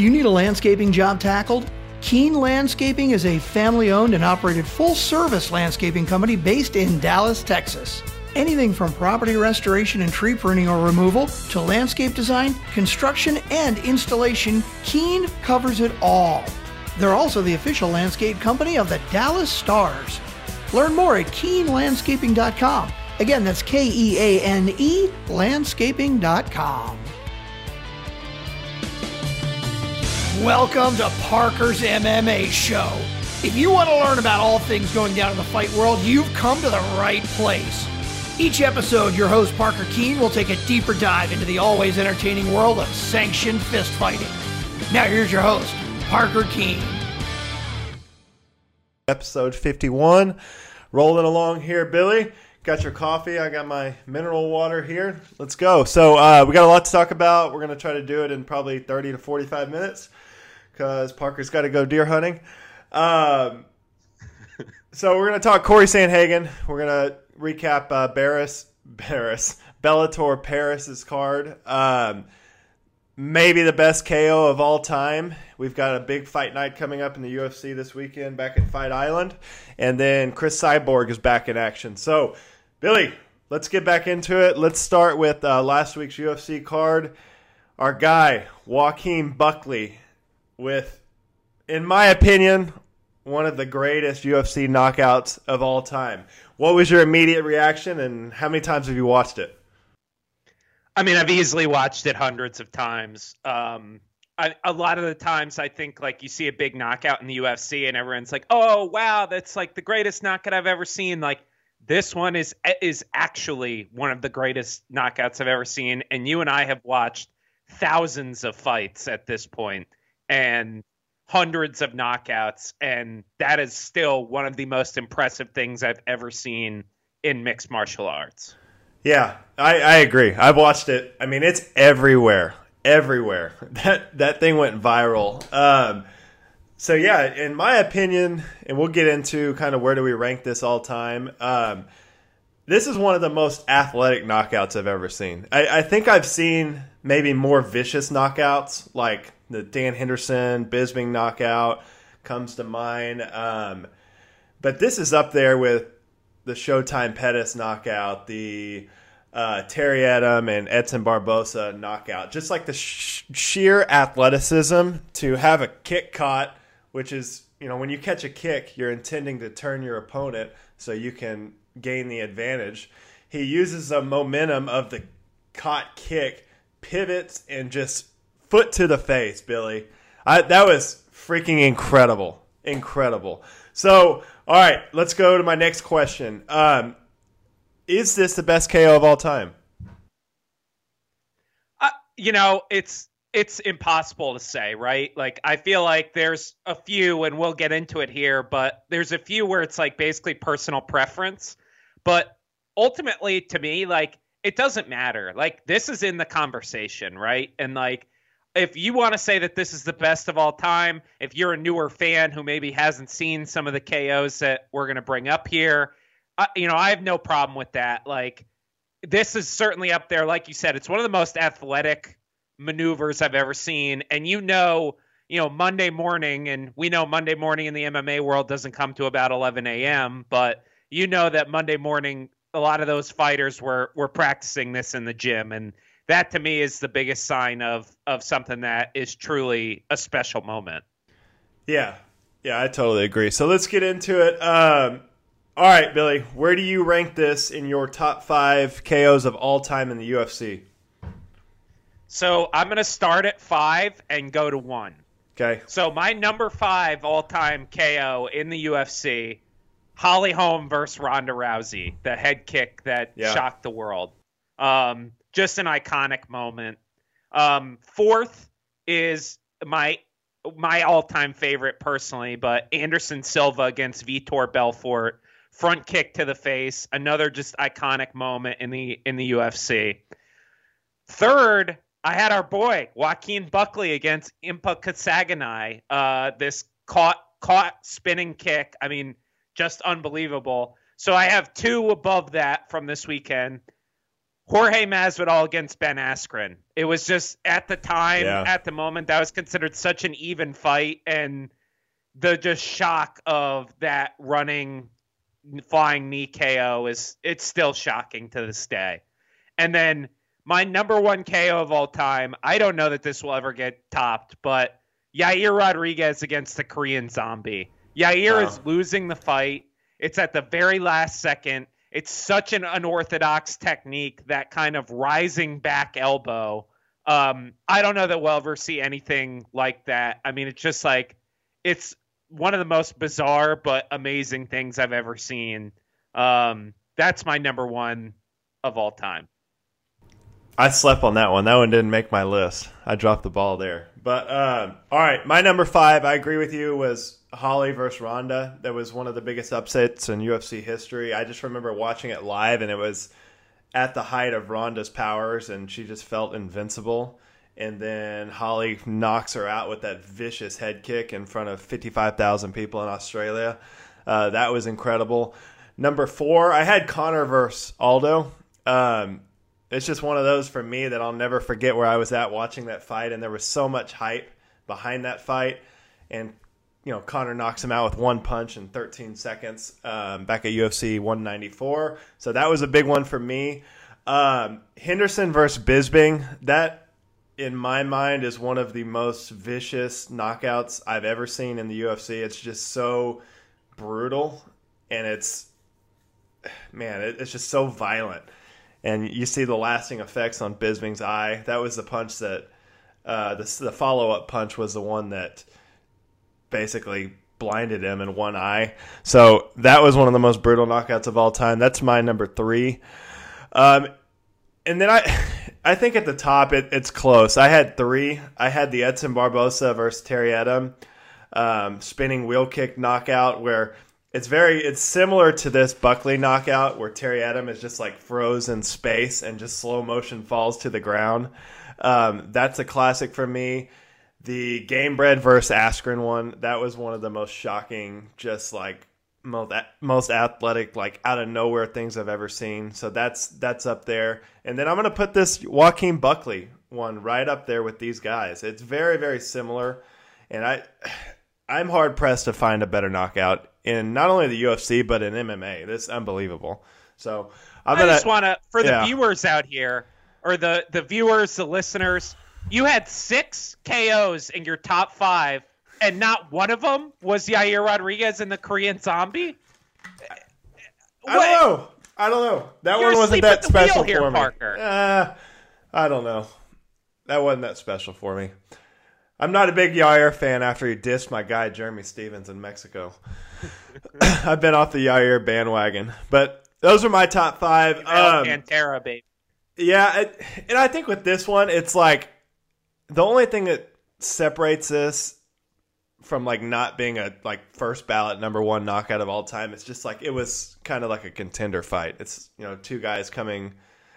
Do you need a landscaping job tackled? Keen Landscaping is a family-owned and operated full-service landscaping company based in Dallas, Texas. Anything from property restoration and tree pruning or removal to landscape design, construction, and installation, Keen covers it all. They're also the official landscape company of the Dallas Stars. Learn more at KeenLandscaping.com. Again, that's K-E-A-N-E, landscaping.com. Welcome to Parker's MMA Show. If you want to learn about all things going down in the fight world, you've come to the right place. Each episode, your host Parker Keen will take a deeper dive into the always entertaining world of sanctioned fist fighting. Now here's your host, Parker Keen. Episode 51, rolling along here, Billy. Got your coffee. I got my mineral water here. Let's go. So we got a lot to talk about. We're going to try to do it in probably 30 to 45 minutes because Parker's got to go deer hunting. So we're going to talk Cory Sandhagen. We're going to recap Bellator Paris's card. Maybe the best KO of all time. We've got a big fight night coming up in the UFC this weekend back at Fight Island. And then Chris Cyborg is back in action. So, Billy, let's get back into it. Let's start with last week's UFC card. Our guy, Joaquin Buckley, with, in my opinion, one of the greatest UFC knockouts of all time. What was your immediate reaction, and how many times have you watched it? I mean, I've easily watched it hundreds of times. A lot of the times I think, like, you see a big knockout in the UFC and everyone's like, oh, wow, that's like the greatest knockout I've ever seen. Like, this one is actually one of the greatest knockouts I've ever seen. And you and I have watched thousands of fights at this point and hundreds of knockouts. And that is still one of the most impressive things I've ever seen in mixed martial arts. Yeah, I agree. I've watched it. I mean, it's everywhere. Everywhere. That thing went viral. So, yeah, in my opinion, and we'll get into kind of where do we rank this all time, this is one of the most athletic knockouts I've ever seen. I think I've seen maybe more vicious knockouts, like the Dan Henderson, Bisping knockout comes to mind. But this is up there with the Showtime Pettis knockout, the Terry Adam and Edson Barboza knockout. Just like the sheer athleticism to have a kick caught, which is, you know, when you catch a kick, you're intending to turn your opponent so you can gain the advantage. He uses the momentum of the caught kick, pivots, and just foot to the face, Billy. That was freaking incredible. Incredible. So, all right, let's go to my next question. Is this the best KO of all time? You know, it's impossible to say, right? Like, I feel like there's a few, and we'll get into it here, but there's a few where it's like basically personal preference. But ultimately, to me, like, it doesn't matter. Like, this is in the conversation, right? And like, if you want to say that this is the best of all time, if you're a newer fan who maybe hasn't seen some of the KOs that we're going to bring up here, you know, I have no problem with that. Like, this is certainly up there. Like you said, it's one of the most athletic maneuvers I've ever seen. And you know, Monday morning, and we know Monday morning in the MMA world doesn't come to about 11 a.m., but you know that Monday morning, a lot of those fighters were practicing this in the gym, and that to me is the biggest sign of something that is truly a special moment. Yeah, I totally agree. So let's get into it. All right, Billy, where do you rank this in your top 5 KOs of all time in the UFC? So I'm going to start at 5 and go to 1. Okay. So my number 5 all-time KO in the UFC, Holly Holm versus Ronda Rousey, the head kick that shocked the world. Just an iconic moment. 4th is my all-time favorite personally, but Anderson Silva against Vitor Belfort, front kick to the face, another just iconic moment in the UFC. 3rd, I had our boy Joaquin Buckley against Impa Kasaganai. This caught spinning kick. I mean, just unbelievable. So I have 2 above that from this weekend. Jorge Masvidal against Ben Askren. It was just at the time, at the moment, that was considered such an even fight, and the just shock of that running, flying knee KO it's still shocking to this day. And then my number one KO of all time, I don't know that this will ever get topped, but Yair Rodriguez against the Korean Zombie. Yair is losing the fight. It's at the very last second. It's such an unorthodox technique, that kind of rising back elbow. I don't know that we'll ever see anything like that. I mean, it's just like, it's one of the most bizarre but amazing things I've ever seen. That's my number one of all time. I slept on that one. That one didn't make my list. I dropped the ball there. But, all right, my number five, I agree with you, was Holly versus Ronda. That was one of the biggest upsets in UFC history. I just remember watching it live, and it was at the height of Ronda's powers, and she just felt invincible. And then Holly knocks her out with that vicious head kick in front of 55,000 people in Australia. That was incredible. Number four, I had Conor versus Aldo. It's just one of those for me that I'll never forget, where I was at watching that fight, and there was so much hype behind that fight. And, you know, Conor knocks him out with one punch in 13 seconds back at UFC 194. So that was a big one for me. Henderson versus Bisping, that, in my mind, is one of the most vicious knockouts I've ever seen in the UFC. It's just so brutal, and it's just so violent. And you see the lasting effects on Bisping's eye. That was the punch that the follow-up punch was the one that basically blinded him in one eye. So that was one of the most brutal knockouts of all time. That's my number three. And then I think at the top it's close. I had three. I had the Edson Barboza versus Terry Edom spinning wheel kick knockout, where it's similar to this Buckley knockout, where Terry Edom is just like frozen space and just slow motion falls to the ground. That's a classic for me. The Gamebred versus Askren one, that was one of the most shocking, just like most athletic, like out of nowhere things I've ever seen. So that's up there. And then I'm going to put this Joaquin Buckley one right up there with these guys. It's very, very similar. And I'm hard pressed to find a better knockout in not only the UFC, but in MMA. That's unbelievable. So I just want to, for the viewers out here, or the viewers, the listeners, you had 6 KOs in your top 5, and not one of them was Yair Rodriguez and the Korean Zombie? I don't know. That one wasn't that special here, for me. Parker. I don't know. That wasn't that special for me. I'm not a big Yair fan after he dissed my guy Jeremy Stevens in Mexico. I've been off the Yair bandwagon. But those are my top 5. Pantera, baby. Yeah, and I think with this one, it's like the only thing that separates this from like not being a like first ballot number one knockout of all time, it's just like it was kind of like a contender fight. It's, you know, two guys coming.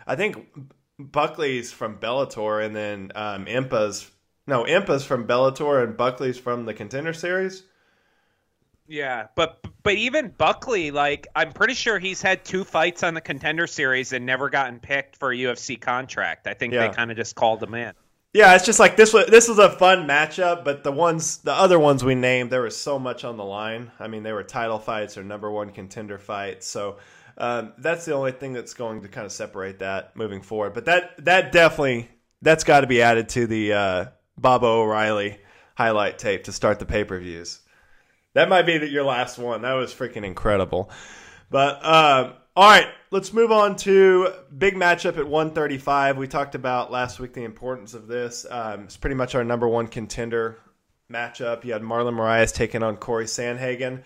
I think Buckley's from Bellator, and then Impa's from Bellator, and Buckley's from the Contender Series. Yeah, but even Buckley, like, I'm pretty sure he's had 2 fights on the Contender Series and never gotten picked for a UFC contract. I think they kind of just called him in. Yeah, it's just like this was a fun matchup, but the other ones we named, there was so much on the line. I mean, they were title fights or number one contender fights. So that's the only thing that's going to kind of separate that moving forward. But that's got to be added to the Bob O'Reilly highlight tape to start the pay-per-views. That might be your last one. That was freaking incredible. But all right, let's move on to big matchup at 135. We talked about last week the importance of this. It's pretty much our number one contender matchup. You had Marlon Moraes taking on Cory Sandhagen.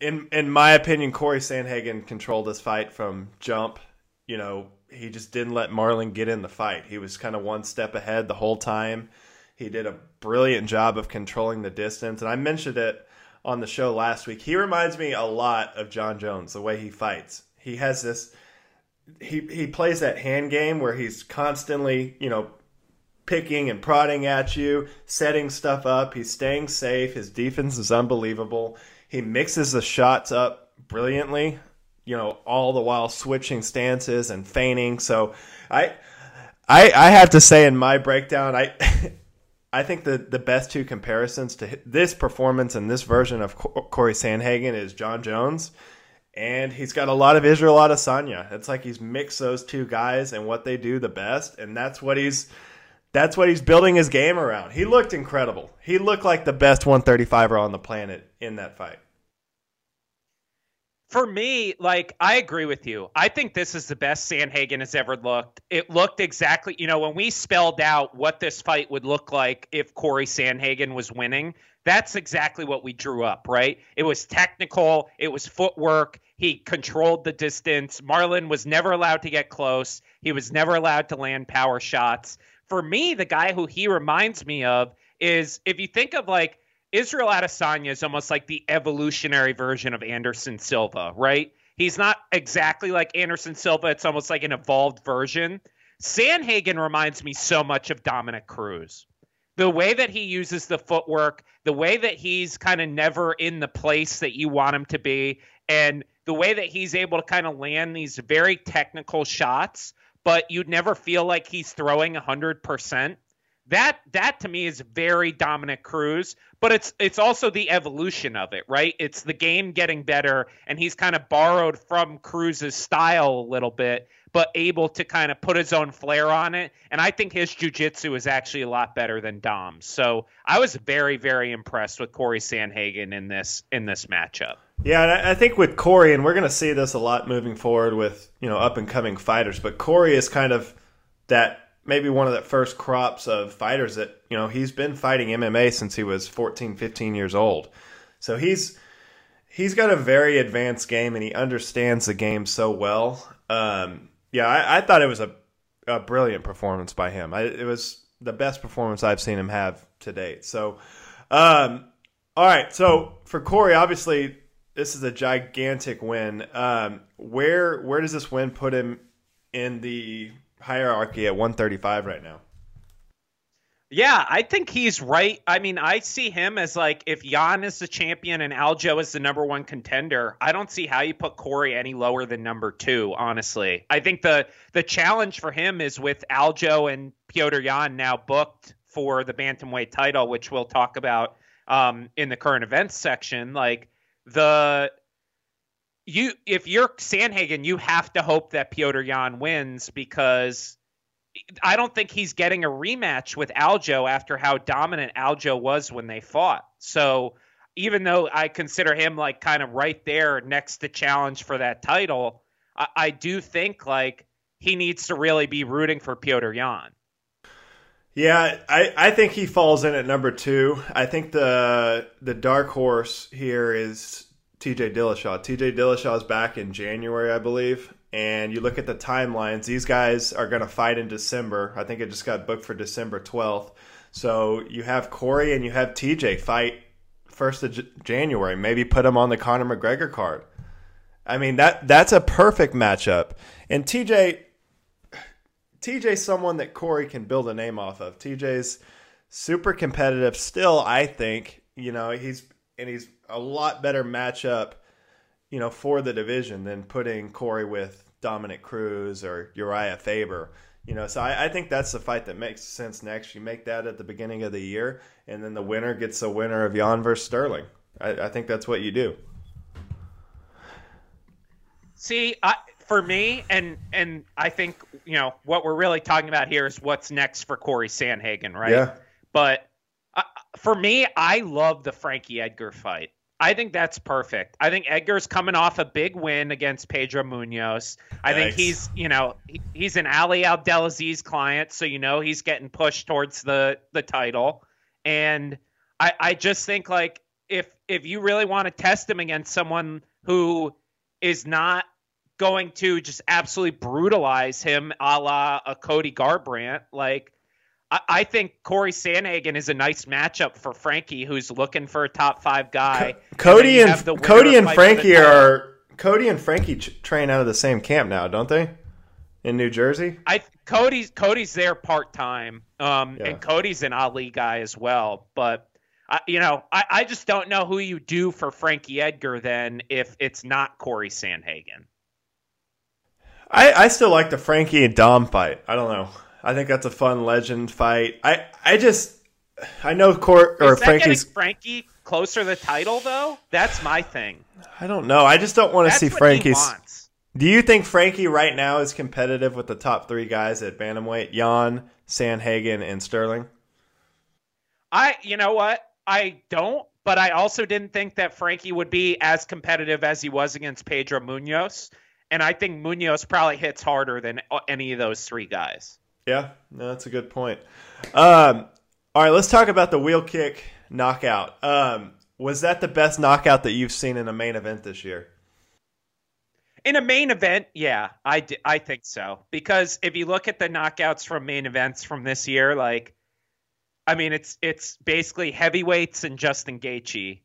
In my opinion, Cory Sandhagen controlled this fight from jump. You know, he just didn't let Marlon get in the fight. He was kind of one step ahead the whole time. He did a brilliant job of controlling the distance, and I mentioned it on the show last week. He reminds me a lot of John Jones, the way he fights. He has this, he plays that hand game where he's constantly, you know, picking and prodding at you, setting stuff up. He's staying safe. His defense is unbelievable. He mixes the shots up brilliantly. you know, all the while switching stances and feigning. So I have to say in my breakdown, I think the best two comparisons to this performance and this version of Cory Sandhagen is John Jones. And he's got a lot of Israel Adesanya. It's like he's mixed those two guys and what they do the best. And that's what he's building his game around. He looked incredible. He looked like the best 135er on the planet in that fight. For me, like, I agree with you. I think this is the best Sandhagen has ever looked. It looked exactly, you know, when we spelled out what this fight would look like if Cory Sandhagen was winning, that's exactly what we drew up, right? It was technical. It was footwork. He controlled the distance. Marlon was never allowed to get close. He was never allowed to land power shots. For me, the guy who he reminds me of is, if you think of, like, Israel Adesanya is almost like the evolutionary version of Anderson Silva, right? He's not exactly like Anderson Silva. It's almost like an evolved version. Sandhagen reminds me so much of Dominick Cruz. The way that he uses the footwork, the way that he's kind of never in the place that you want him to be, and the way that he's able to kind of land these very technical shots, but you'd never feel like he's throwing 100%. That to me is very Dominick Cruz, but it's also the evolution of it, right? It's the game getting better, and he's kind of borrowed from Cruz's style a little bit, but able to kind of put his own flair on it. And I think his jiu-jitsu is actually a lot better than Dom's. So I was very, very impressed with Cory Sandhagen in this matchup. Yeah, and I think with Cory, and we're going to see this a lot moving forward with, you know, up-and-coming fighters, but Cory is kind of that, maybe one of the first crops of fighters that, you know, he's been fighting MMA since he was 14, 15 years old. So he's got a very advanced game, and he understands the game so well. I thought it was a brilliant performance by him. It was the best performance I've seen him have to date. So, all right. So for Cory, obviously this is a gigantic win. Where does this win put him in the hierarchy at 135 right now? Yeah, I think he's right. I mean, I see him as, like, if Jan is the champion and Aljo is the #1 contender, I don't see how you put Cory any lower than #2, honestly. I think the challenge for him is with Aljo and Petr Yan now booked for the bantamweight title, which we'll talk about in the current events section. Like, if you're Sandhagen, you have to hope that Petr Yan wins, because I don't think he's getting a rematch with Aljo after how dominant Aljo was when they fought. So even though I consider him, like, kind of right there next to challenge for that title, I do think, like, he needs to really be rooting for Petr Yan. Yeah, I think he falls in at #2. I think the dark horse here is T.J. Dillashaw. T.J. Dillashaw is back in January, I believe. And you look at the timelines, these guys are going to fight in December. I think it just got booked for December 12th. So you have Cory and you have T.J. fight 1st of January. Maybe put him on the Conor McGregor card. I mean, that's a perfect matchup. And T.J.'s someone that Cory can build a name off of. T.J.'s super competitive still, I think. You know, he's a lot better matchup, you know, for the division than putting Cory with Dominick Cruz or Uriah Faber. You know, so I think that's the fight that makes sense next. You make that at the beginning of the year, and then the winner gets the winner of Jan versus Sterling. I think that's what you do. See, for me, and I think, you know, what we're really talking about here is what's next for Cory Sandhagen, right? Yeah. But for me, I love the Frankie Edgar fight. I think that's perfect. I think Edgar's coming off a big win against Pedro Munhoz. I think he's, you know, he's an Ali Abdelaziz client, so, you know, he's getting pushed towards the title. And I just think, like, if you really want to test him against someone who is not going to just absolutely brutalize him a la a Cody Garbrandt, like, I think Cory Sandhagen is a nice matchup for Frankie, who's looking for a top 5 guy. Cody and Frankie train out of the same camp now, don't they? In New Jersey, Cody's there part time, and Cody's an Ali guy as well. But I just don't know who you do for Frankie Edgar then if it's not Cory Sandhagen. I still like the Frankie and Dom fight. I don't know. I think that's a fun legend fight. I know Court or Frankie's Frankie closer to the title though. That's my thing. I don't know. I just don't want to see Frankie's. Do you think Frankie right now is competitive with the top three guys at bantamweight? Jan, Sandhagen, and Sterling. You know what? I don't. But I also didn't think that Frankie would be as competitive as he was against Pedro Munhoz. And I think Munoz probably hits harder than any of those three guys. Yeah, no, that's a good point. All right, let's talk about the wheel kick knockout. Was that the best knockout that you've seen in a main event this year? In a main event, yeah, I think so. Because if you look at the knockouts from main events from this year, like, I mean, it's basically heavyweights and Justin Gaethje.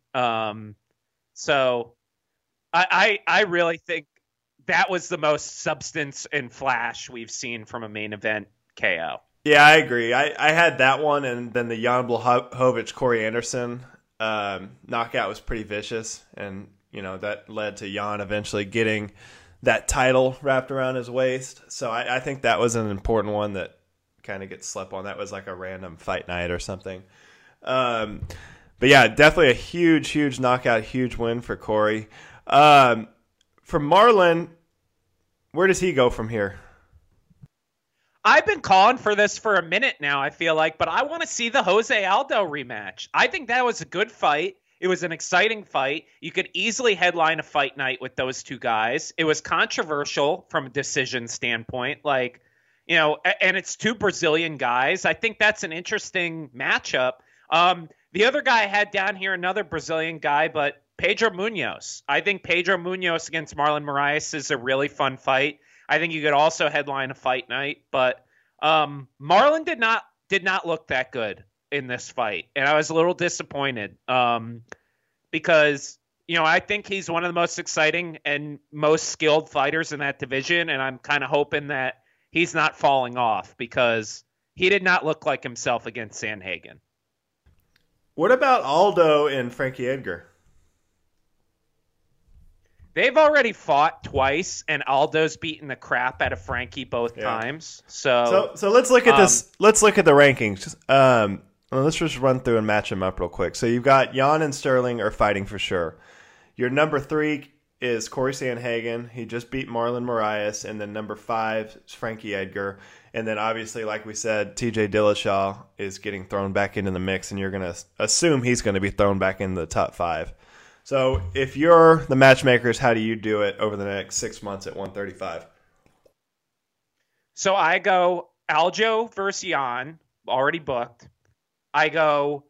So I really think that was the most substance and flash we've seen from a main event KO. Yeah, I agree. I had that one, and then the Jan Blachowicz Corey Anderson knockout was pretty vicious, and you know that led to Jan eventually getting that title wrapped around his waist. So I think that was an important one that kind of gets slept on. That was like a random fight night or something. But yeah, definitely a huge, huge knockout, huge win for Corey. For Marlon, where does he go from here? I've been calling for this for a minute now, I feel like, but I want to see the Jose Aldo rematch. I think that was a good fight. It was an exciting fight. You could easily headline a fight night with those two guys. It was controversial from a decision standpoint, like, you know, and it's two Brazilian guys. I think that's an interesting matchup. The other guy I had down here, another Brazilian guy, but Pedro Munhoz. I think Pedro Munhoz against Marlon Moraes is a really fun fight. I think you could also headline a fight night, but Marlon did not look that good in this fight, and I was a little disappointed because you know I think he's one of the most exciting and most skilled fighters in that division, and I'm kind of hoping that he's not falling off because he did not look like himself against Sandhagen. What about Aldo and Frankie Edgar? They've already fought twice, and Aldo's beaten the crap out of Frankie both times. So let's look at this. Let's look at the rankings. Let's just run through and match them up real quick. So you've got Jan and Sterling are fighting for sure. Your number 3 is Cory Sandhagen. He just beat Marlon Moraes. And then number 5 is Frankie Edgar. And then obviously, like we said, T.J. Dillashaw is getting thrown back into the mix, and you're going to assume he's going to be thrown back in the top 5. So if you're the matchmakers, how do you do it over the next 6 months at 135? So I go Aljo versus Jan, already booked. I go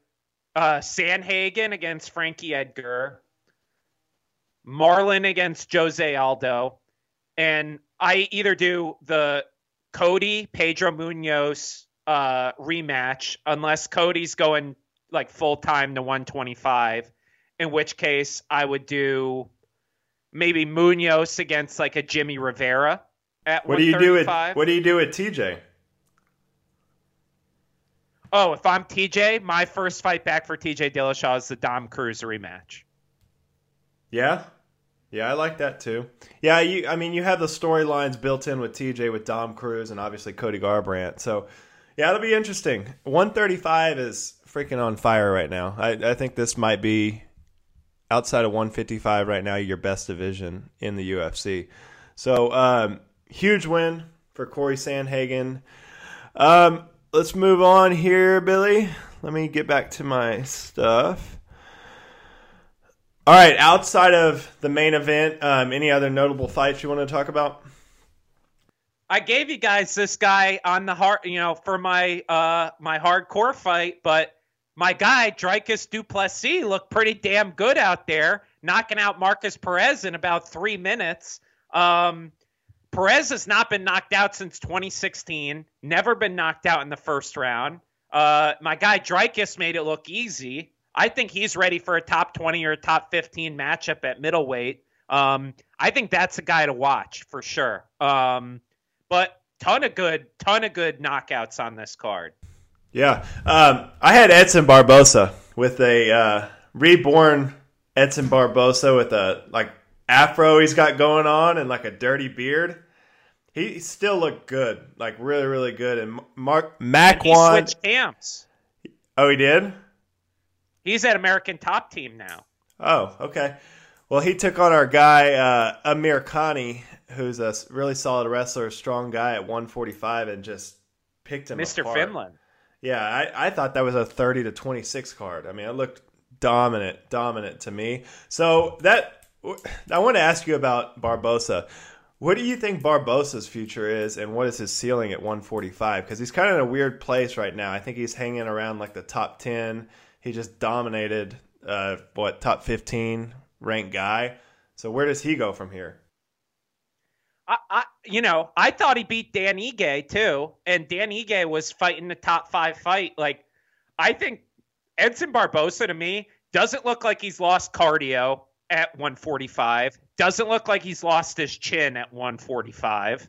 Sandhagen against Frankie Edgar, Marlon against Jose Aldo, and I either do the Cody Pedro Munhoz rematch, unless Cody's going like full time to 125. In which case, I would do maybe Munhoz against like a Jimmy Rivera at 135. What do you do with TJ? Oh, if I'm TJ, my first fight back for TJ Dillashaw is the Dom Cruz rematch. Yeah, yeah, I like that too. Yeah, I mean, you have the storylines built in with TJ, with Dom Cruz, and obviously Cody Garbrandt. So, yeah, it'll be interesting. 135 is freaking on fire right now. I think this might be, outside of 155 right now, your best division in the UFC. So huge win for Cory Sandhagen. Let's move on here, Billy. Let me get back to my stuff. All right, outside of the main event, any other notable fights you want to talk about? I gave you guys this guy on the heart, you know, for my my hardcore fight, but my guy, Dricus Du Plessis, looked pretty damn good out there, knocking out Marcus Perez in about 3 minutes. Perez has not been knocked out since 2016, never been knocked out in the first round. My guy, Dricus, made it look easy. I think he's ready for a top 20 or a top 15 matchup at middleweight. I think that's a guy to watch for sure. But ton of good knockouts on this card. Yeah, I had Edson Barboza with a reborn Edson Barboza with a like afro he's got going on and like a dirty beard. He still looked good, like really, really good. And Mac won. He switched camps. Oh, he did? He's at American Top Team now. Oh, okay. Well, he took on our guy, Amir Khani, who's a really solid wrestler, strong guy at 145, and just picked him apart. Mr. Finland. Yeah, I thought that was a 30-26 card. I mean, it looked dominant to me. So that I want to ask you about Barboza. What do you think Barboza's future is, and what is his ceiling at 145? Because he's kind of in a weird place right now. I think he's hanging around like the top 10. He just dominated, top 15 ranked guy. So where does he go from here? I thought he beat Dan Ige too, and Dan Ige was fighting the top 5 fight. Like, I think Edson Barboza to me doesn't look like he's lost cardio at 145. Doesn't look like he's lost his chin at 145.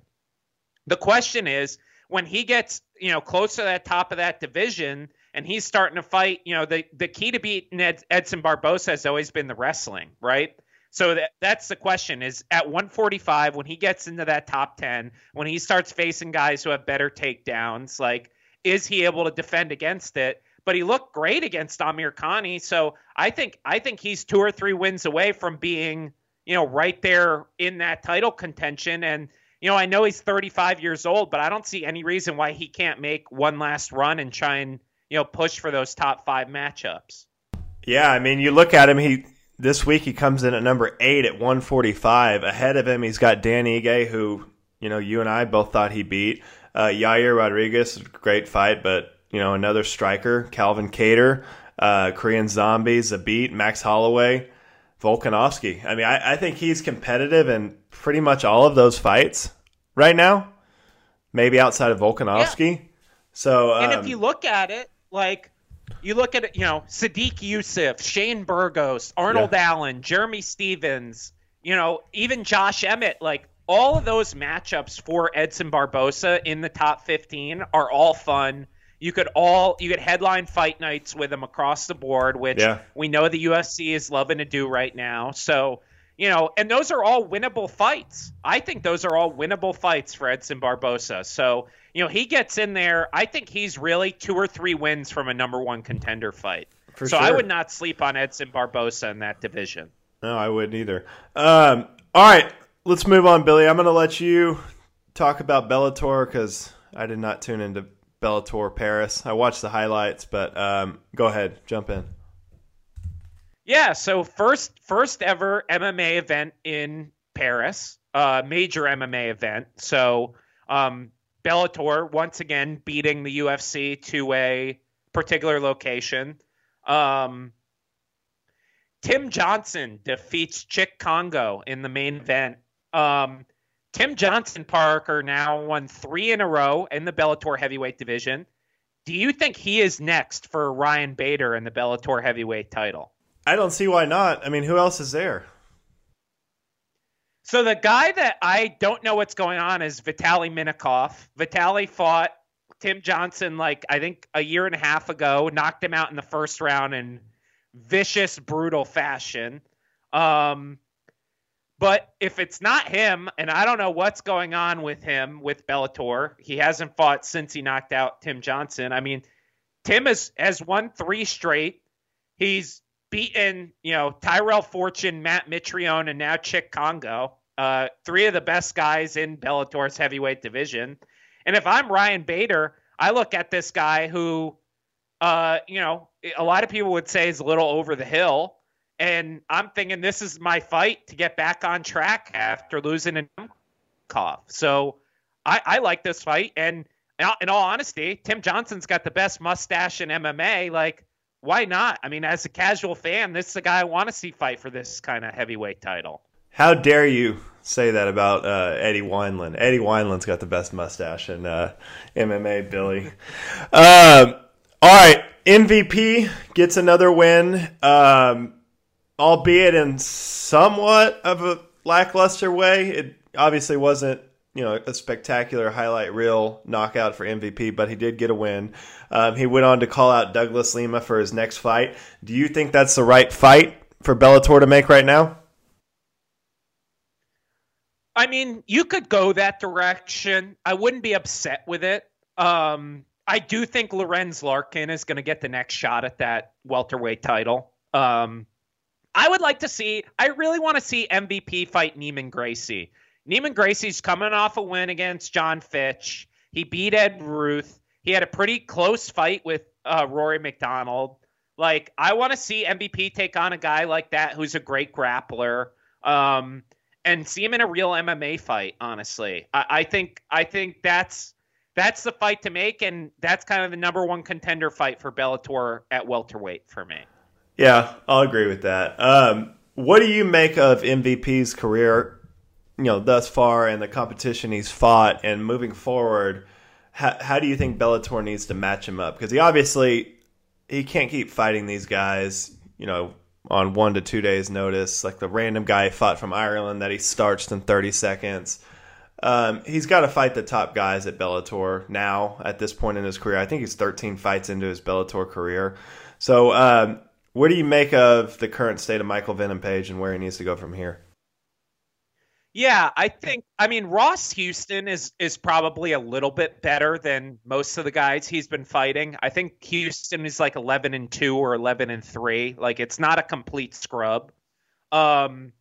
The question is, when he gets, close to that top of that division and he's starting to fight, the key to beating Edson Barboza has always been the wrestling, right? So that's the question is, at 145, when he gets into that top 10, when he starts facing guys who have better takedowns, like, is he able to defend against it? But he looked great against Amir Khani. So I think he's 2 or 3 wins away from being, right there in that title contention. And, I know he's 35 years old, but I don't see any reason why he can't make one last run and try and, push for those top 5 matchups. Yeah, I mean, you look at him, this week he comes in at number 8 at 145. Ahead of him, he's got Dan Ige, who, you and I both thought he beat. Yair Rodriguez, great fight, but, another striker. Calvin Kattar, Korean Zombie, Zabit, Max Holloway. Volkanovski. I mean, I think he's competitive in pretty much all of those fights right now, maybe outside of Volkanovski. Yeah. So, and if you look at it, like, you look at, Sadiq Youssef, Shane Burgos, Arnold Allen, Jeremy Stevens, even Josh Emmett, like, all of those matchups for Edson Barboza in the top 15 are all fun. You could headline fight nights with them across the board, which we know the UFC is loving to do right now. So, and those are all winnable fights. I think those are all winnable fights for Edson Barboza. So, he gets in there. I think he's really 2 or 3 wins from a number 1 contender fight. For sure. I would not sleep on Edson Barboza in that division. No, I wouldn't either. All right, let's move on, Billy. I'm going to let you talk about Bellator because I did not tune into Bellator Paris. I watched the highlights, but go ahead, jump in. Yeah, so first ever MMA event in Paris, major MMA event. So Bellator once again beating the UFC to a particular location. Tim Johnson defeats Cheick Kongo in the main event. Tim Johnson, Parker, now won 3 in a row in the Bellator heavyweight division. Do you think he is next for Ryan Bader in the Bellator heavyweight title? I don't see why not. I mean, who else is there? So the guy that I don't know what's going on is Vitaly Minikov. Vitaly fought Tim Johnson, I think a year and a half ago, knocked him out in the first round in vicious, brutal fashion. But if it's not him, and I don't know what's going on with him with Bellator, he hasn't fought since he knocked out Tim Johnson. I mean, Tim has won 3 straight. He's beaten, Tyrell Fortune, Matt Mitrione, and now Cheick Kongo, 3 of the best guys in Bellator's heavyweight division. And if I'm Ryan Bader, I look at this guy who, a lot of people would say is a little over the hill. And I'm thinking this is my fight to get back on track after losing in Nemkov. So I like this fight. And in all honesty, Tim Johnson's got the best mustache in MMA. Like, why not? I mean, as a casual fan, this is the guy I want to see fight for this kind of heavyweight title. How dare you say that about Eddie Wineland? Eddie Wineland's got the best mustache in MMA, Billy. All right, MVP gets another win. Albeit in somewhat of a lackluster way. It obviously wasn't, a spectacular highlight reel knockout for MVP, but he did get a win. He went on to call out Douglas Lima for his next fight. Do you think that's the right fight for Bellator to make right now? I mean, you could go that direction. I wouldn't be upset with it. I do think Lorenz Larkin is going to get the next shot at that welterweight title. I would like to see, I really want to see MVP fight Neiman Gracie. Neiman Gracie's coming off a win against John Fitch. He beat Ed Ruth. He had a pretty close fight with Rory McDonald. Like, I want to see MVP take on a guy like that who's a great grappler, and see him in a real MMA fight, honestly. I think that's the fight to make, and that's kind of the number one contender fight for Bellator at welterweight for me. Yeah, I'll agree with that. What do you make of MVP's career, you know, thus far, and the competition he's fought, and moving forward? How do you think Bellator needs to match him up? Because he obviously he can't keep fighting these guys, you know, on 1 to 2 days notice, like the random guy he fought from Ireland that he starched in 30 seconds. He's got to fight the top guys at Bellator now at this point in his career. I think he's 13 fights into his Bellator career. So what do you make of the current state of Michael Venom-Page and where he needs to go from here? Yeah, I think, I mean, Ross Houston is probably a little bit better than most of the guys he's been fighting. I think Houston is like 11-2 or 11-3. Like, it's not a complete scrub. And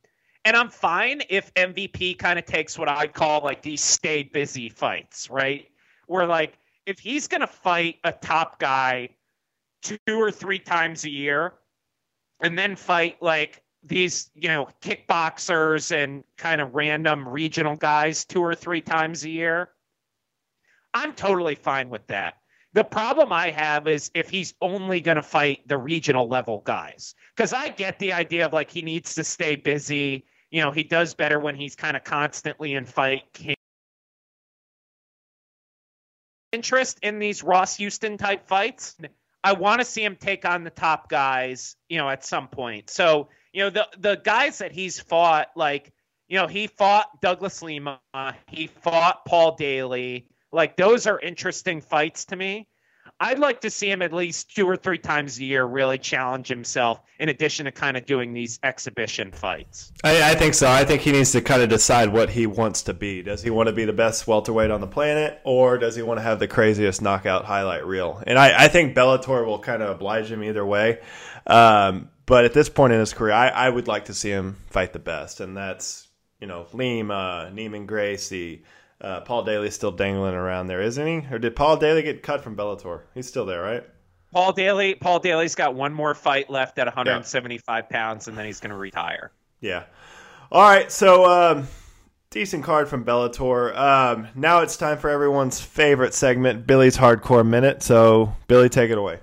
I'm fine if MVP kind of takes what I call like these stay busy fights, right? Where like, if he's going to fight a top guy 2 or 3 times a year and then fight like these, you know, kickboxers and kind of random regional guys 2 or 3 times a year, I'm totally fine with that. The problem I have is if he's only going to fight the regional level guys, because I get the idea of like he needs to stay busy. You know, he does better when he's kind of constantly in fight camp. Interest in these Ross Houston type fights, I want to see him take on the top guys, you know, at some point. So, you know, the guys that he's fought, like, you know, he fought Douglas Lima. He fought Paul Daly. Like, those are interesting fights to me. I'd like to see him at least 2 or 3 times a year really challenge himself in addition to kind of doing these exhibition fights. I think so. I think he needs to kind of decide what he wants to be. Does he want to be the best welterweight on the planet, or does he want to have the craziest knockout highlight reel? And I think Bellator will kind of oblige him either way. But at this point in his career, I would like to see him fight the best. And that's, you know, Lima, Neiman Gracie. Paul Daly's still dangling around there, isn't he? Or did Paul Daly get cut from Bellator? He's still there, right? Paul Daly's got one more fight left at 175 pounds, and then he's going to retire. Yeah. All right, so decent card from Bellator. Now it's time for everyone's favorite segment, Billy's Hardcore Minute. So, Billy, take it away.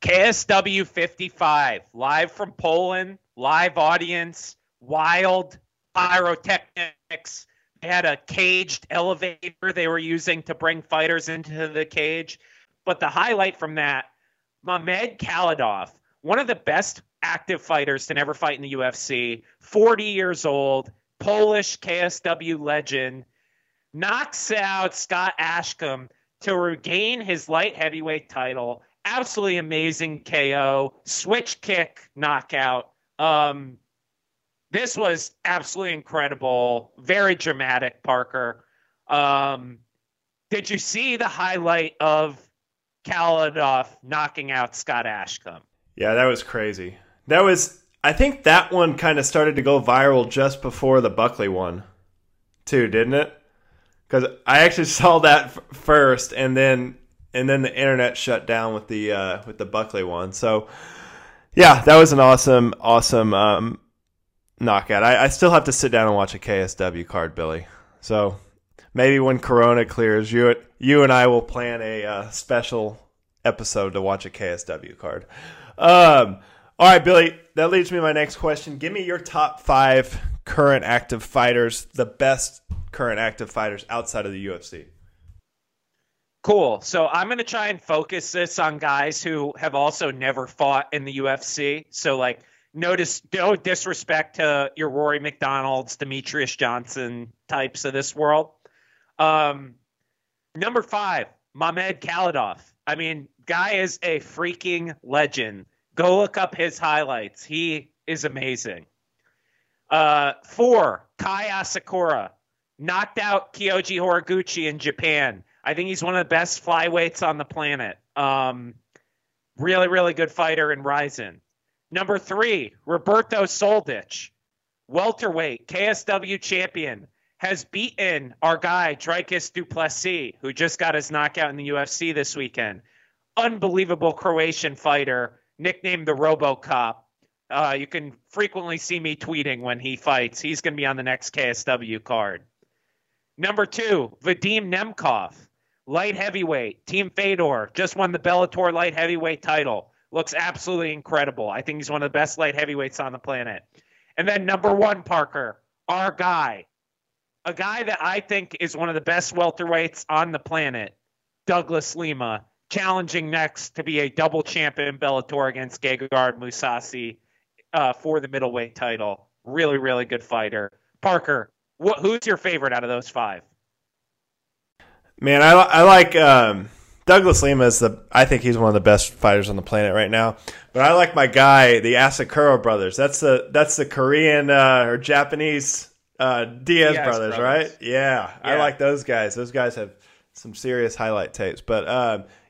KSW 55, live from Poland, live audience, wild pyrotechnics. They had a caged elevator they were using to bring fighters into the cage. But the highlight from that, Mamed Kalidov, one of the best active fighters to never fight in the UFC, 40 years old, Polish KSW legend, knocks out Scott Ashcombe to regain his light heavyweight title. Absolutely amazing KO, switch kick knockout. This was absolutely incredible. Very dramatic, Parker. Did you see the highlight of Kalidov knocking out Scott Ashcombe? Yeah, that was crazy. That was, I think that one kind of started to go viral just before the Buckley one, too, didn't it? Because I actually saw that first, and then the internet shut down with the Buckley one. So, yeah, that was an awesome. Knockout. I still have to sit down and watch a KSW card, Billy. So maybe when Corona clears, you and I will plan a special episode to watch a KSW card. All right, Billy, that leads me to my next question. Give me your top 5 current active fighters, the best current active fighters outside of the UFC. Cool. So I'm going to try and focus this on guys who have also never fought in the UFC. So like, notice, no disrespect to your Rory McDonald's, Demetrius Johnson types of this world. Number 5, Mamed Kalidov. I mean, guy is a freaking legend. Go look up his highlights. He is amazing. 4, Kai Asakura knocked out Kyoji Horiguchi in Japan. I think he's one of the best flyweights on the planet. Really, really good fighter in Ryzen. Number 3, Roberto Soldic, welterweight, KSW champion, has beaten our guy, Dricus Du Plessis, who just got his knockout in the UFC this weekend. Unbelievable Croatian fighter, nicknamed the RoboCop. You can frequently see me tweeting when he fights. He's going to be on the next KSW card. Number 2, Vadim Nemkov, light heavyweight, Team Fedor, just won the Bellator light heavyweight title. Looks absolutely incredible. I think he's one of the best light heavyweights on the planet. And then number 1, Parker, our guy, a guy that I think is one of the best welterweights on the planet, Douglas Lima, challenging next to be a double champion Bellator against Gegard Mousasi for the middleweight title. Really, really good fighter. Parker, who's your favorite out of those 5? Man, I like Douglas Lima. I think he's one of the best fighters on the planet right now. But I like my guy, the Asakura brothers. That's the Korean or Japanese Diaz brothers, right? Yeah, I like those guys. Those guys have some serious highlight tapes. But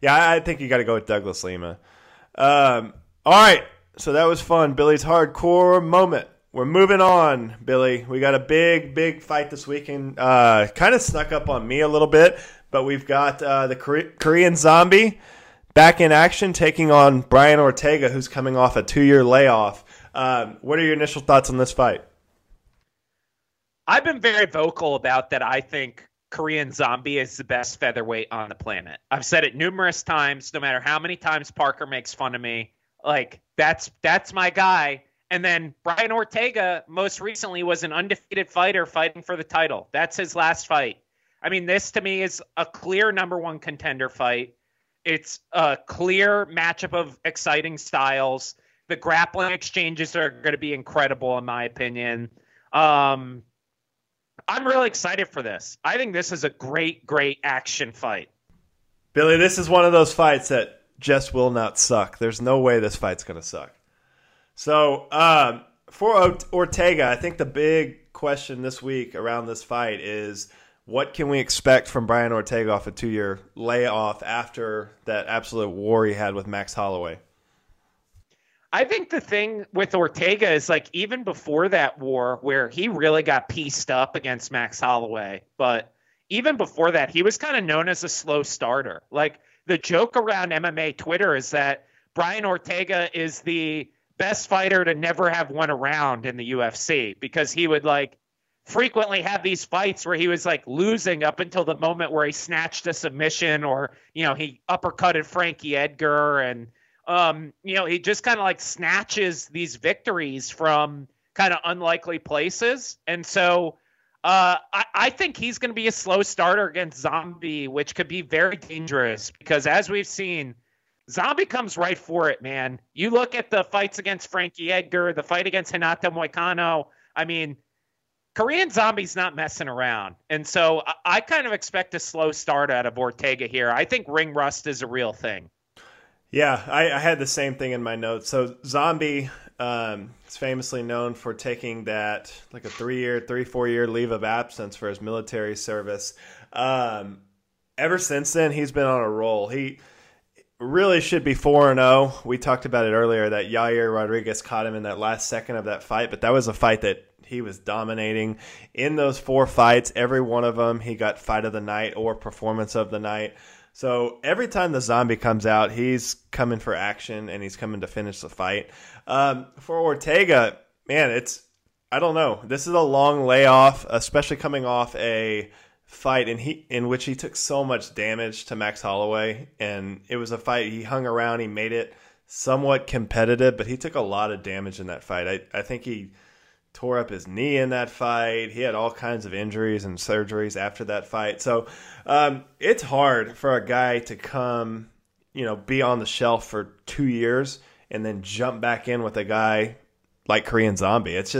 I think you got to go with Douglas Lima. All right, so that was fun. Billy's hardcore moment. We're moving on, Billy. We got a big, big fight this weekend. Kind of snuck up on me a little bit, but we've got the Korean Zombie back in action, taking on Brian Ortega, who's coming off a 2-year layoff. What are your initial thoughts on this fight? I've been very vocal about that. I think Korean Zombie is the best featherweight on the planet. I've said it numerous times, no matter how many times Parker makes fun of me. Like, that's my guy. And then Brian Ortega most recently was an undefeated fighter fighting for the title. That's his last fight. I mean, this to me is a clear #1 contender fight. It's a clear matchup of exciting styles. The grappling exchanges are going to be incredible, in my opinion. I'm really excited for this. I think this is a great, great action fight. Billy, this is one of those fights that just will not suck. There's no way this fight's going to suck. So for Ortega, I think the big question this week around this fight is, what can we expect from Brian Ortega off a 2-year layoff after that absolute war he had with Max Holloway? I think the thing with Ortega is, like, even before that war where he really got pieced up against Max Holloway, but even before that, he was kind of known as a slow starter. Like, the joke around MMA Twitter is that Brian Ortega is the best fighter to never have won a round in the UFC, because he would, like, frequently have these fights where he was, like, losing up until the moment where he snatched a submission, or, you know, he uppercutted Frankie Edgar, and you know, he just kind of, like, snatches these victories from kind of unlikely places. And so I think he's going to be a slow starter against Zombie, which could be very dangerous because, as we've seen, Zombie comes right for it, man. You look at the fights against Frankie Edgar, the fight against Hinata Moicano. I mean, Korean Zombie's not messing around. And so I kind of expect a slow start out of Ortega here. I think ring rust is a real thing. Yeah, I had the same thing in my notes. So Zombie is famously known for taking that, like, a 3-year, 3-4-year leave of absence for his military service. Ever since then, he's been on a roll. He really should be 4-0. We talked about it earlier that Yair Rodriguez caught him in that last second of that fight, but that was a fight that he was dominating. In those 4 fights, every one of them, he got fight of the night or performance of the night. So every time the Zombie comes out, he's coming for action and he's coming to finish the fight. For Ortega, man, I don't know. This is a long layoff, especially coming off a fight in which he took so much damage to Max Holloway. And it was a fight he hung around. He made it somewhat competitive, but he took a lot of damage in that fight. I think he tore up his knee in that fight. He had all kinds of injuries and surgeries after that fight. So it's hard for a guy to come, you know, be on the shelf for 2 years and then jump back in with a guy like Korean Zombie. It's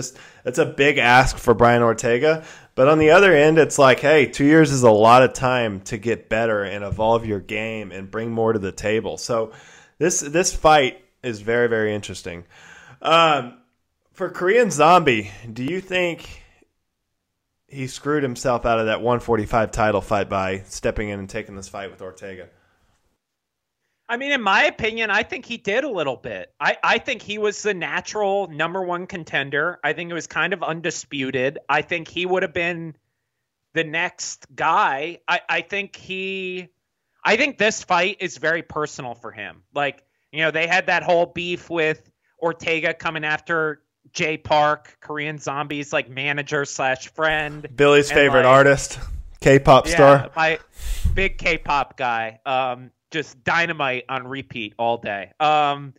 a big ask for Brian Ortega. But on the other end, it's like, hey, 2 years is a lot of time to get better and evolve your game and bring more to the table. So this fight is very, very interesting. For Korean Zombie, do you think he screwed himself out of that 145 title fight by stepping in and taking this fight with Ortega? I mean, in my opinion, I think he did a little bit. I think he was the natural number one contender. I think it was kind of undisputed. I think he would have been the next guy. I think this fight is very personal for him. Like, you know, they had that whole beef with Ortega coming after Jay Park, Korean Zombie's like manager slash friend. Billy's favorite artist, K-pop star. My big K-pop guy. Just dynamite on repeat all day. I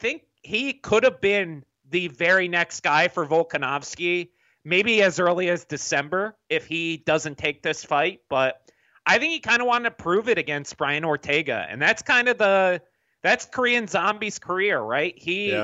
think he could have been the very next guy for Volkanovski, maybe as early as December if he doesn't take this fight. But I think he kind of wanted to prove it against Brian Ortega, and that's kind of that's Korean Zombie's career, right? He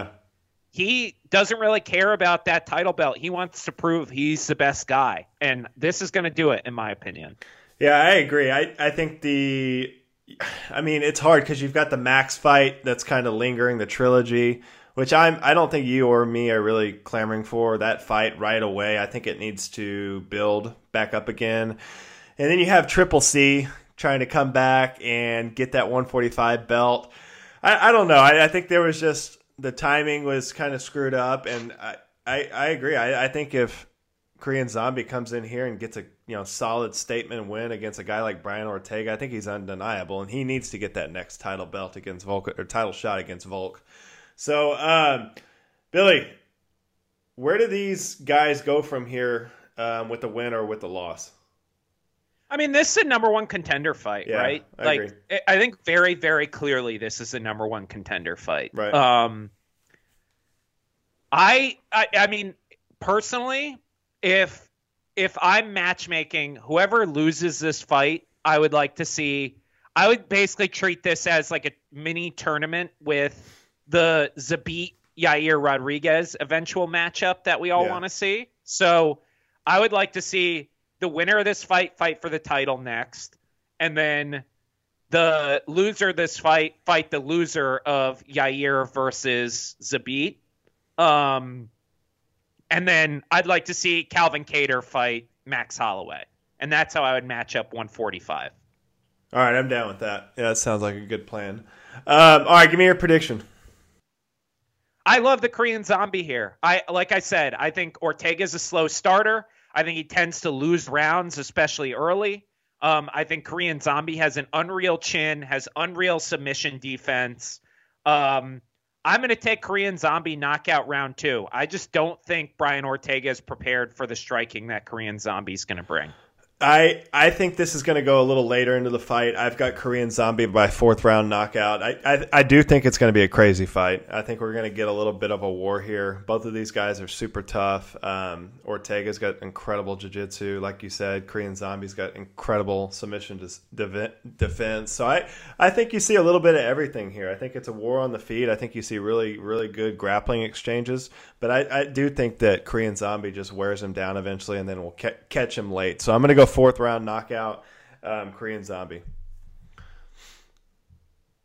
doesn't really care about that title belt. He wants to prove he's the best guy, and this is going to do it, in my opinion. Yeah, I agree. I think it's hard because you've got the Max fight that's kind of lingering, the trilogy, which I don't think you or me are really clamoring for that fight right away. I think it needs to build back up again. And then you have Triple C trying to come back and get that 145 belt. I don't know. I think there was just... the timing was kind of screwed up, and I agree. I think if Korean Zombie comes in here and gets a solid statement win against a guy like Brian Ortega, I think he's undeniable, and he needs to get that next title belt against Volk, or title shot against Volk. So, Billy, where do these guys go from here with the win or with the loss? I mean, this is a number one contender fight, right? I agree. I think very, very clearly this is the number one contender fight. Right. I mean, personally, if I'm matchmaking, whoever loses this fight, I would like to see. I would basically treat this as like a mini tournament with the Zabit Yair Rodriguez eventual matchup that we all want to see. So I would like to see the winner of this fight for the title next, and then the loser of this fight the loser of Yair versus Zabit. And then I'd like to see Calvin Kattar fight Max Holloway, and that's how I would match up 145. All right, I'm down with that. Yeah, that sounds like a good plan. All right, give me your prediction. I love the Korean Zombie here. Like I said, I think Ortega's a slow starter. I think he tends to lose rounds, especially early. I think Korean Zombie has an unreal chin, has unreal submission defense. I'm going to take Korean Zombie knockout round 2. I just don't think Brian Ortega is prepared for the striking that Korean Zombie is going to bring. I think this is going to go a little later into the fight. I've got Korean Zombie by 4th round knockout. I do think it's going to be a crazy fight. I think we're going to get a little bit of a war here. Both of these guys are super tough. Ortega's got incredible jiu-jitsu, like you said. Korean Zombie's got incredible submission defense. So I think you see a little bit of everything here. I think it's a war on the feet. I think you see really, really good grappling exchanges. But I do think that Korean Zombie just wears him down eventually and then will catch him late. So I'm going to go 4th round knockout, Korean Zombie.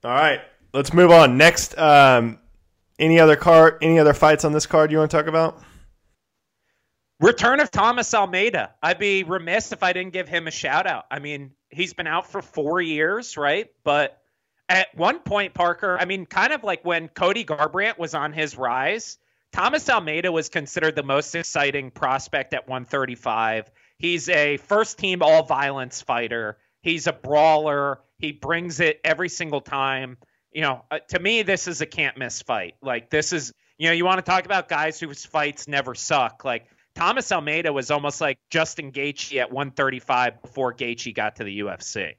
All right, let's move on. Next, any other fights on this card you want to talk about? Return of Thomas Almeida. I'd be remiss if I didn't give him a shout out. I mean, he's been out for 4 years, right? But at one point, Parker, I mean, kind of like when Cody Garbrandt was on his rise, Thomas Almeida was considered the most exciting prospect at 135. He's a first-team all-violence fighter. He's a brawler. He brings it every single time. To me, this is a can't-miss fight. Like, this is, you want to talk about guys whose fights never suck. Like, Thomas Almeida was almost like Justin Gaethje at 135 before Gaethje got to the UFC.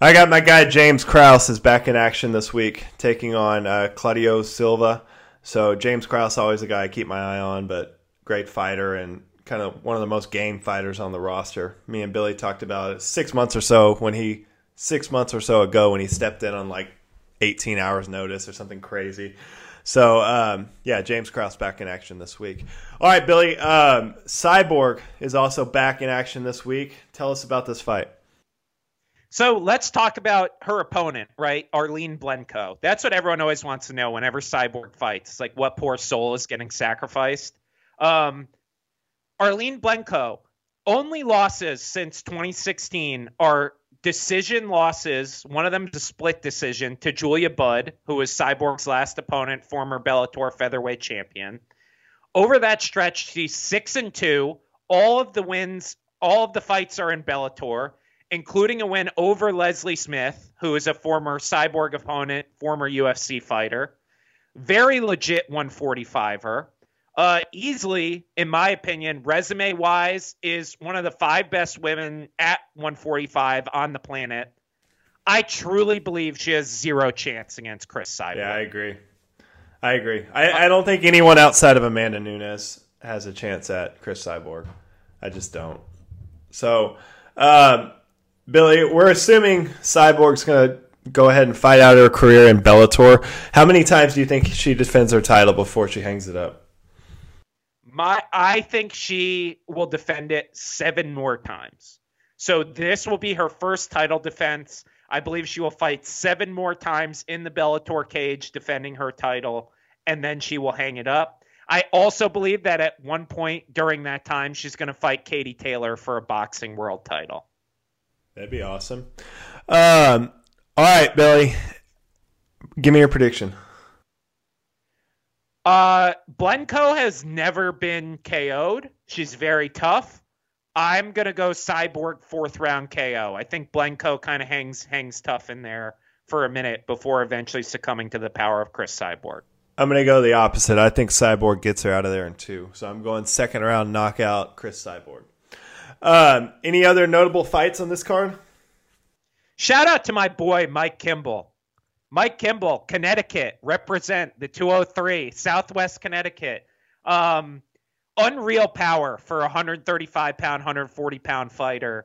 I got my guy James Krause is back in action this week, taking on Claudio Silva. So James Krause, always a guy I keep my eye on, but great fighter and kind of one of the most game fighters on the roster. Me and Billy talked about it 6 months or so ago when he stepped in on like 18 hours notice or something crazy. So, James Krause back in action this week. All right, Billy, Cyborg is also back in action this week. Tell us about this fight. So let's talk about her opponent, right? Arlene Blenko. That's what everyone always wants to know whenever Cyborg fights. It's like, what poor soul is getting sacrificed? Arlene Blenko, only losses since 2016 are decision losses. One of them is a split decision to Julia Budd, who was Cyborg's last opponent, former Bellator featherweight champion. Over that stretch, she's 6-2. All of the wins, all of the fights are in Bellator, including a win over Leslie Smith, who is a former Cyborg opponent, former UFC fighter. Very legit 145-er. Easily, in my opinion, resume-wise, is one of the 5 best women at 145 on the planet. I truly believe she has zero chance against Chris Cyborg. Yeah, I agree. I don't think anyone outside of Amanda Nunes has a chance at Chris Cyborg. I just don't. So, Billy, we're assuming Cyborg's going to go ahead and fight out her career in Bellator. How many times do you think she defends her title before she hangs it up? I think she will defend it 7 more times. So this will be her first title defense. I believe she will fight 7 more times in the Bellator cage defending her title, and then she will hang it up. I also believe that at one point during that time, she's going to fight Katie Taylor for a boxing world title. That'd be awesome. All right, Billy, give me your prediction. Blenko has never been KO'd. She's very tough. I'm going to go Cyborg 4th round KO. I think Blenko kind of hangs tough in there for a minute before eventually succumbing to the power of Chris Cyborg. I'm going to go the opposite. I think Cyborg gets her out of there in 2. So I'm going 2nd round knockout Chris Cyborg. Any other notable fights on this card? Shout out to my boy, Mike Kimble. Mike Kimble, Connecticut, represent the 203, Southwest Connecticut. Unreal power for a 135-pound, 140-pound fighter.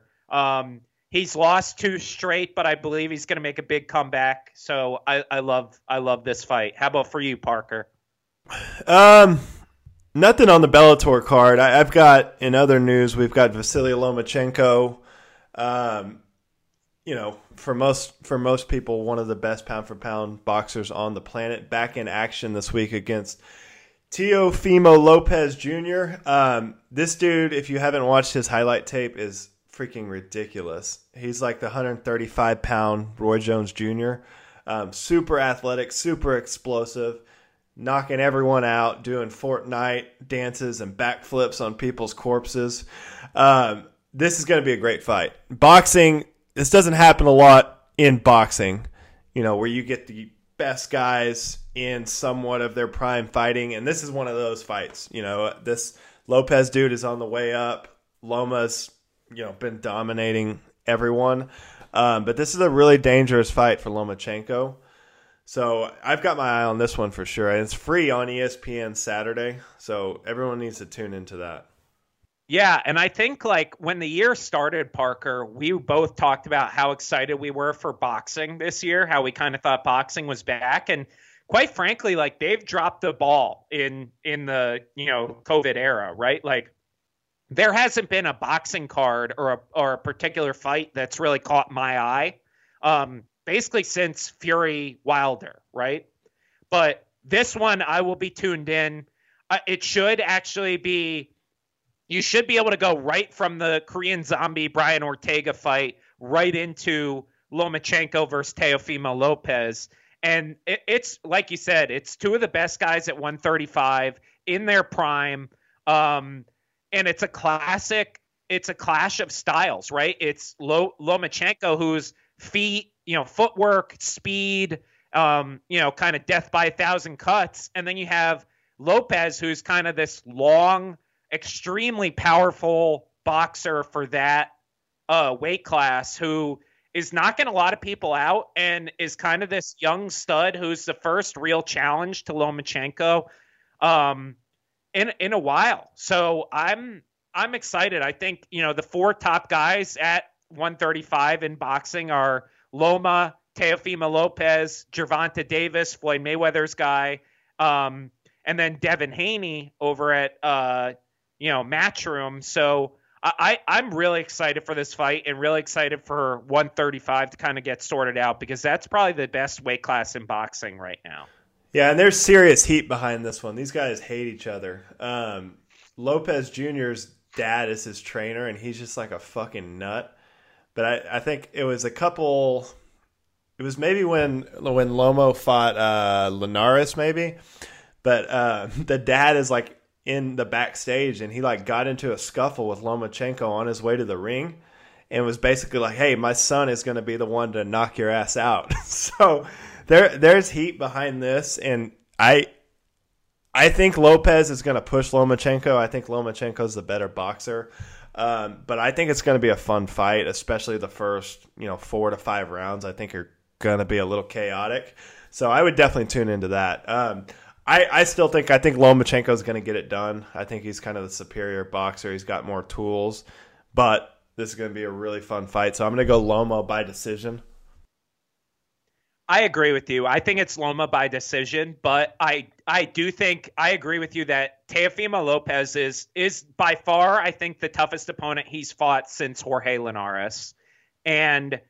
He's lost 2 straight, but I believe he's going to make a big comeback. So I love this fight. How about for you, Parker? Nothing on the Bellator card. I've got, in other news, we've got Vasily Lomachenko. You know, for most people, one of the best pound-for-pound boxers on the planet, back in action this week against Teofimo Lopez Jr. This dude, if you haven't watched his highlight tape, is freaking ridiculous. He's like the 135-pound Roy Jones Jr. Super athletic, super explosive. Knocking everyone out, doing Fortnite dances and backflips on people's corpses. This is going to be a great fight. Boxing, this doesn't happen a lot in boxing, you know, where you get the best guys in somewhat of their prime fighting. And this is one of those fights, you know, this Lopez dude is on the way up. Loma's, you know, been dominating everyone. But this is a really dangerous fight for Lomachenko. So I've got my eye on this one for sure. And it's free on ESPN Saturday. So everyone needs to tune into that. Yeah. And I think like when the year started, Parker, we both talked about how excited we were for boxing this year, how we kind of thought boxing was back. And quite frankly, like they've dropped the ball in the, you know, COVID era, right? Like there hasn't been a boxing card or a particular fight that's really caught my eye. Basically since Fury Wilder, right? But this one, I will be tuned in. It should actually be, you should be able to go right from the Korean Zombie Brian Ortega fight right into Lomachenko versus Teofimo Lopez. And it's, like you said, it's 2 of the best guys at 135 in their prime. And it's a classic, it's a clash of styles, right? It's Lomachenko, who's feet, you know, footwork, speed, you know, kind of death by 1,000 cuts. And then you have Lopez, who's kind of this long, extremely powerful boxer for that weight class, who is knocking a lot of people out and is kind of this young stud who's the first real challenge to Lomachenko in a while. So I'm excited. I think, you know, the 4 top guys at 135 in boxing are Loma, Teofimo Lopez, Gervonta Davis, Floyd Mayweather's guy, and then Devin Haney over at, you know, Matchroom. So I'm really excited for this fight and really excited for 135 to kind of get sorted out, because that's probably the best weight class in boxing right now. Yeah, and there's serious heat behind this one. These guys hate each other. Lopez Jr.'s dad is his trainer, and he's just like a fucking nut. But I think it was a couple... It was maybe when Lomo fought Linares, maybe. But the dad is like in the backstage, and he like got into a scuffle with Lomachenko on his way to the ring, and was basically like, hey, my son is going to be the one to knock your ass out. So there's heat behind this, and I think Lopez is going to push Lomachenko. I think Lomachenko's the better boxer, but I think it's going to be a fun fight, especially the first 4 to 5 rounds. I think are going to be a little chaotic, so I would definitely tune into that. I think Lomachenko is going to get it done. I think he's kind of the superior boxer. He's got more tools, but this is going to be a really fun fight. So I'm going to go Loma by decision. I agree with you. I think it's Loma by decision, but I do think I agree with you that Teofimo Lopez is by far, I think, the toughest opponent he's fought since Jorge Linares. And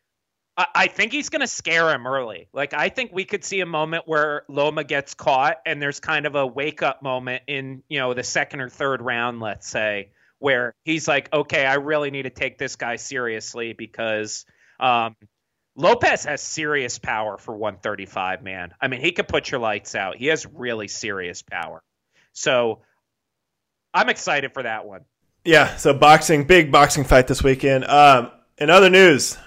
I think he's going to scare him early. Like, I think we could see a moment where Loma gets caught and there's kind of a wake up moment in, the second or third round, let's say, where he's like, okay, I really need to take this guy seriously, because Lopez has serious power for 135, man. I mean, he could put your lights out. He has really serious power. So I'm excited for that one. Yeah. So big boxing fight this weekend. In other news,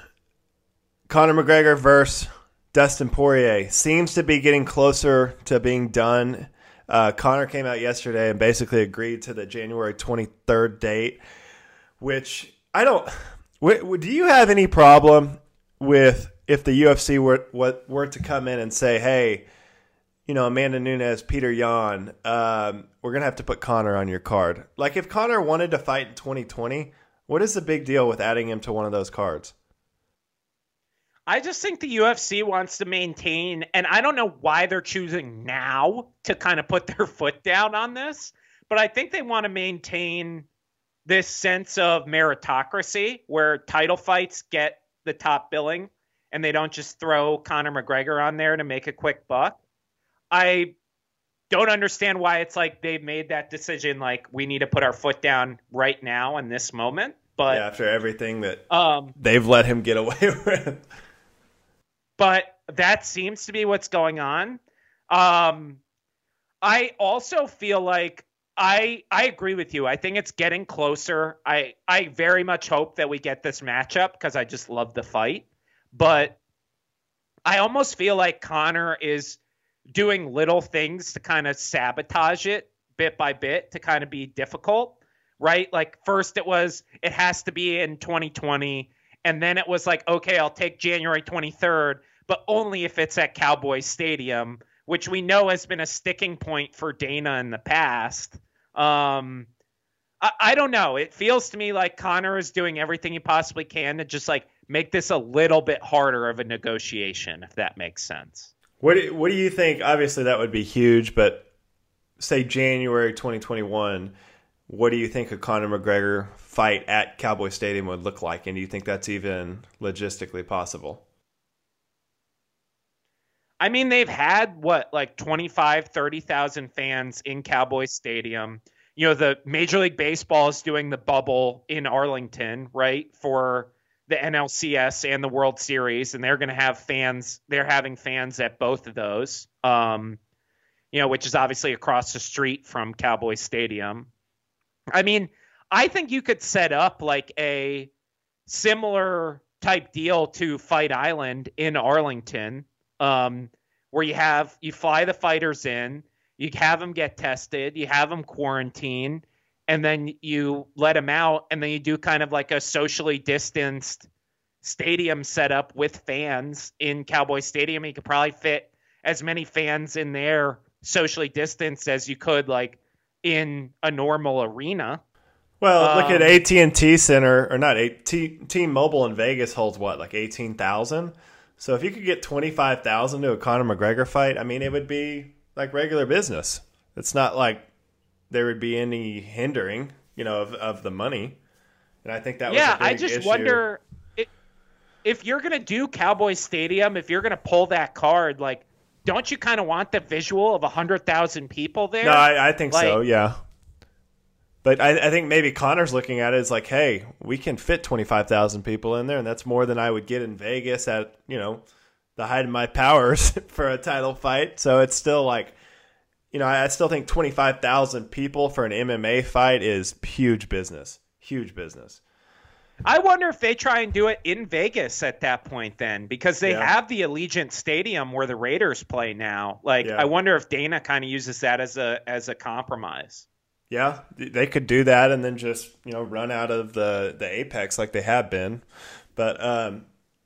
Conor McGregor versus Dustin Poirier seems to be getting closer to being done. Conor came out yesterday and basically agreed to the January 23rd date, which I don't. Do you have any problem with if the UFC were to come in and say, hey, Amanda Nunes, Petr Yan, we're going to have to put Conor on your card? Like, if Conor wanted to fight in 2020, what is the big deal with adding him to one of those cards? I just think the UFC wants to maintain, and I don't know why they're choosing now to kind of put their foot down on this, but I think they want to maintain this sense of meritocracy where title fights get the top billing and they don't just throw Conor McGregor on there to make a quick buck. I don't understand why it's like they've made that decision, like we need to put our foot down right now in this moment. But yeah, after everything that they've let him get away with. But that seems to be what's going on. I also feel like I agree with you. I think it's getting closer. I very much hope that we get this matchup because I just love the fight. But I almost feel like Conor is doing little things to kind of sabotage it bit by bit to kind of be difficult. Right? Like first it has to be in 2020. And then it was like, okay, I'll take January 23rd, but only if it's at Cowboys Stadium, which we know has been a sticking point for Dana in the past. I don't know. It feels to me like Conor is doing everything he possibly can to just like make this a little bit harder of a negotiation, if that makes sense. What do you think? Obviously that would be huge, but say January 2021, what do you think a Conor McGregor fight at Cowboys Stadium would look like? And do you think that's even logistically possible? I mean, they've had, 25,000-30,000 fans in Cowboys Stadium. The Major League Baseball is doing the bubble in Arlington, right, for the NLCS and the World Series, and they're going to have fans. They're having fans at both of those, which is obviously across the street from Cowboys Stadium. I mean, I think you could set up like a similar type deal to Fight Island in Arlington, where you fly the fighters in, you have them get tested, you have them quarantine, and then you let them out, and then you do kind of like a socially distanced stadium setup with fans in Cowboy Stadium. You could probably fit as many fans in there socially distanced as you could, like, in a normal arena. Well, look at AT&T Center, or not, T-Mobile in Vegas holds what, like 18,000? So if you could get 25,000 to a Conor McGregor fight, I mean, it would be like regular business. It's not like there would be any hindering, of the money. And I think that was a big issue. Yeah, I just wonder if you're going to do Cowboys Stadium, if you're going to pull that card, like, don't you kind of want the visual of 100,000 people there? No, I think so, yeah. But I think maybe Conor's looking at it as like, hey, we can fit 25,000 people in there, and that's more than I would get in Vegas at, you know, the height of my powers for a title fight. So it's still like, you know, I still think 25,000 people for an MMA fight is huge business. Huge business. I wonder if they try and do it in Vegas at that point then, because they have the Allegiant Stadium where the Raiders play now. Like, I wonder if Dana kind of uses that as a compromise. Yeah, they could do that and then just, you know, run out of the Apex like they have been. But,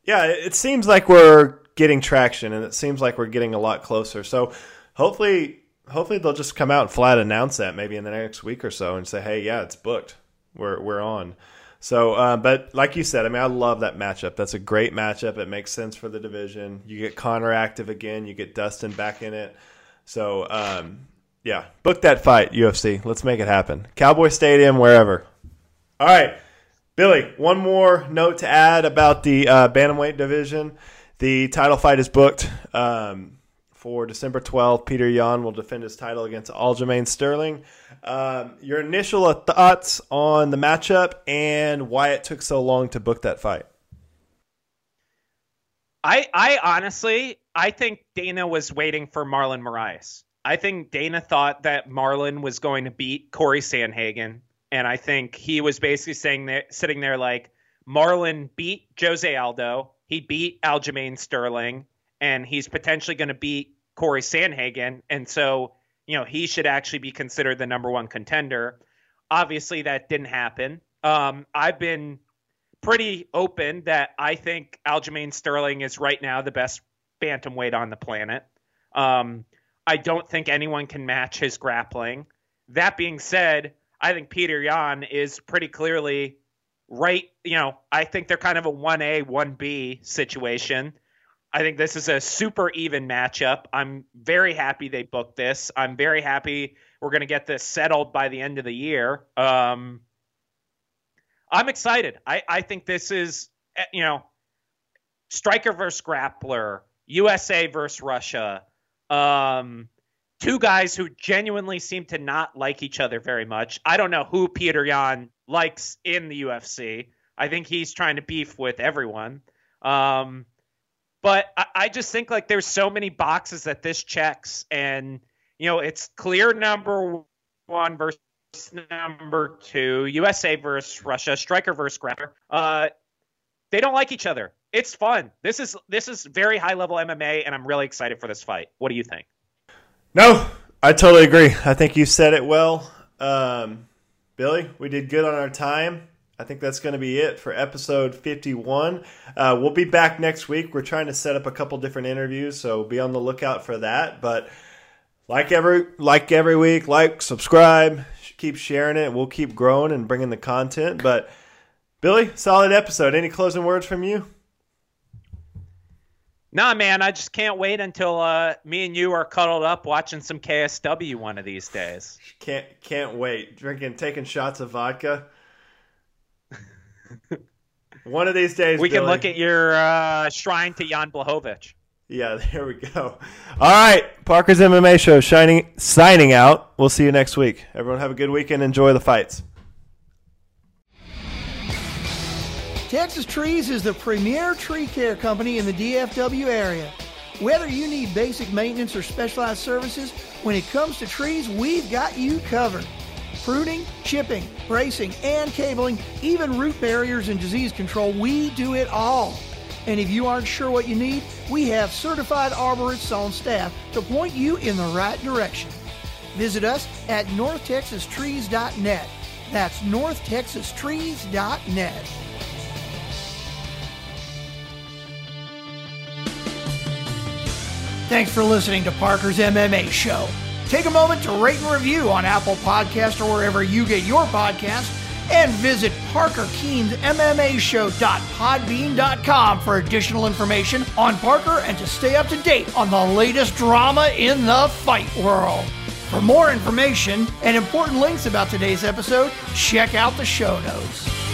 yeah, it seems like we're getting traction, and it seems like we're getting a lot closer. So hopefully they'll just come out and flat announce that maybe in the next week or so and say, hey, yeah, it's booked. We're on. So, but like you said, I mean, I love that matchup. That's a great matchup. It makes sense for the division. You get Conor active again. You get Dustin back in it. So, yeah, book that fight, UFC. Let's make it happen. Cowboy Stadium, wherever. All right, Billy, one more note to add about the bantamweight division. The title fight is booked for December 12th. Petr Yan will defend his title against Aljamain Sterling. Your initial thoughts on the matchup and why it took so long to book that fight? I honestly, I think Dana was waiting for Marlon Moraes. I think Dana thought that Marlon was going to beat Cory Sandhagen, and I think he was basically saying that, sitting there like, Marlon beat Jose Aldo, he beat Aljamain Sterling, and he's potentially going to beat Cory Sandhagen, and so, you know, he should actually be considered the #1 contender. Obviously, that didn't happen. I've been pretty open that I think Aljamain Sterling is right now the best bantamweight on the planet. I don't think anyone can match his grappling. That being said, I think Petr Yan is pretty clearly right. You know, I think they're kind of a 1A, 1B situation. I think this is a super even matchup. I'm very happy they booked this. I'm very happy we're going to get this settled by the end of the year. I'm excited. I think this is, you know, striker versus grappler, USA versus Russia. Two guys who genuinely seem to not like each other very much. I don't know who Petr Yan likes in the UFC. I think he's trying to beef with everyone. But I just think like there's so many boxes that this checks, and, you know, it's clear #1 versus #2, USA versus Russia, striker versus grappler. They don't like each other. It's fun. This is very high-level MMA, and I'm really excited for this fight. What do you think? No, I totally agree. I think you said it well. Billy, we did good on our time. I think that's going to be it for episode 51. We'll be back next week. We're trying to set up a couple different interviews, so be on the lookout for that. But like every week, like, subscribe, keep sharing it. We'll keep growing and bringing the content. But, Billy, solid episode. Any closing words from you? Nah, man, I just can't wait until me and you are cuddled up watching some KSW one of these days. Can't wait. Taking shots of vodka. One of these days, we Billy. Can look at your shrine to Jan Blachowicz. Yeah, there we go. All right, Parker's MMA Show signing out. We'll see you next week. Everyone have a good weekend. Enjoy the fights. Texas Trees is the premier tree care company in the DFW area. Whether you need basic maintenance or specialized services, when it comes to trees, we've got you covered. Pruning, chipping, bracing, and cabling, even root barriers and disease control, we do it all. And if you aren't sure what you need, we have certified arborists on staff to point you in the right direction. Visit us at northtexastrees.net. That's northtexastrees.net. Thanks for listening to Parker's MMA Show. Take a moment to rate and review on Apple Podcasts or wherever you get your podcasts, and visit parkerkeensmmashow.podbean.com for additional information on Parker and to stay up to date on the latest drama in the fight world. For more information and important links about today's episode, check out the show notes.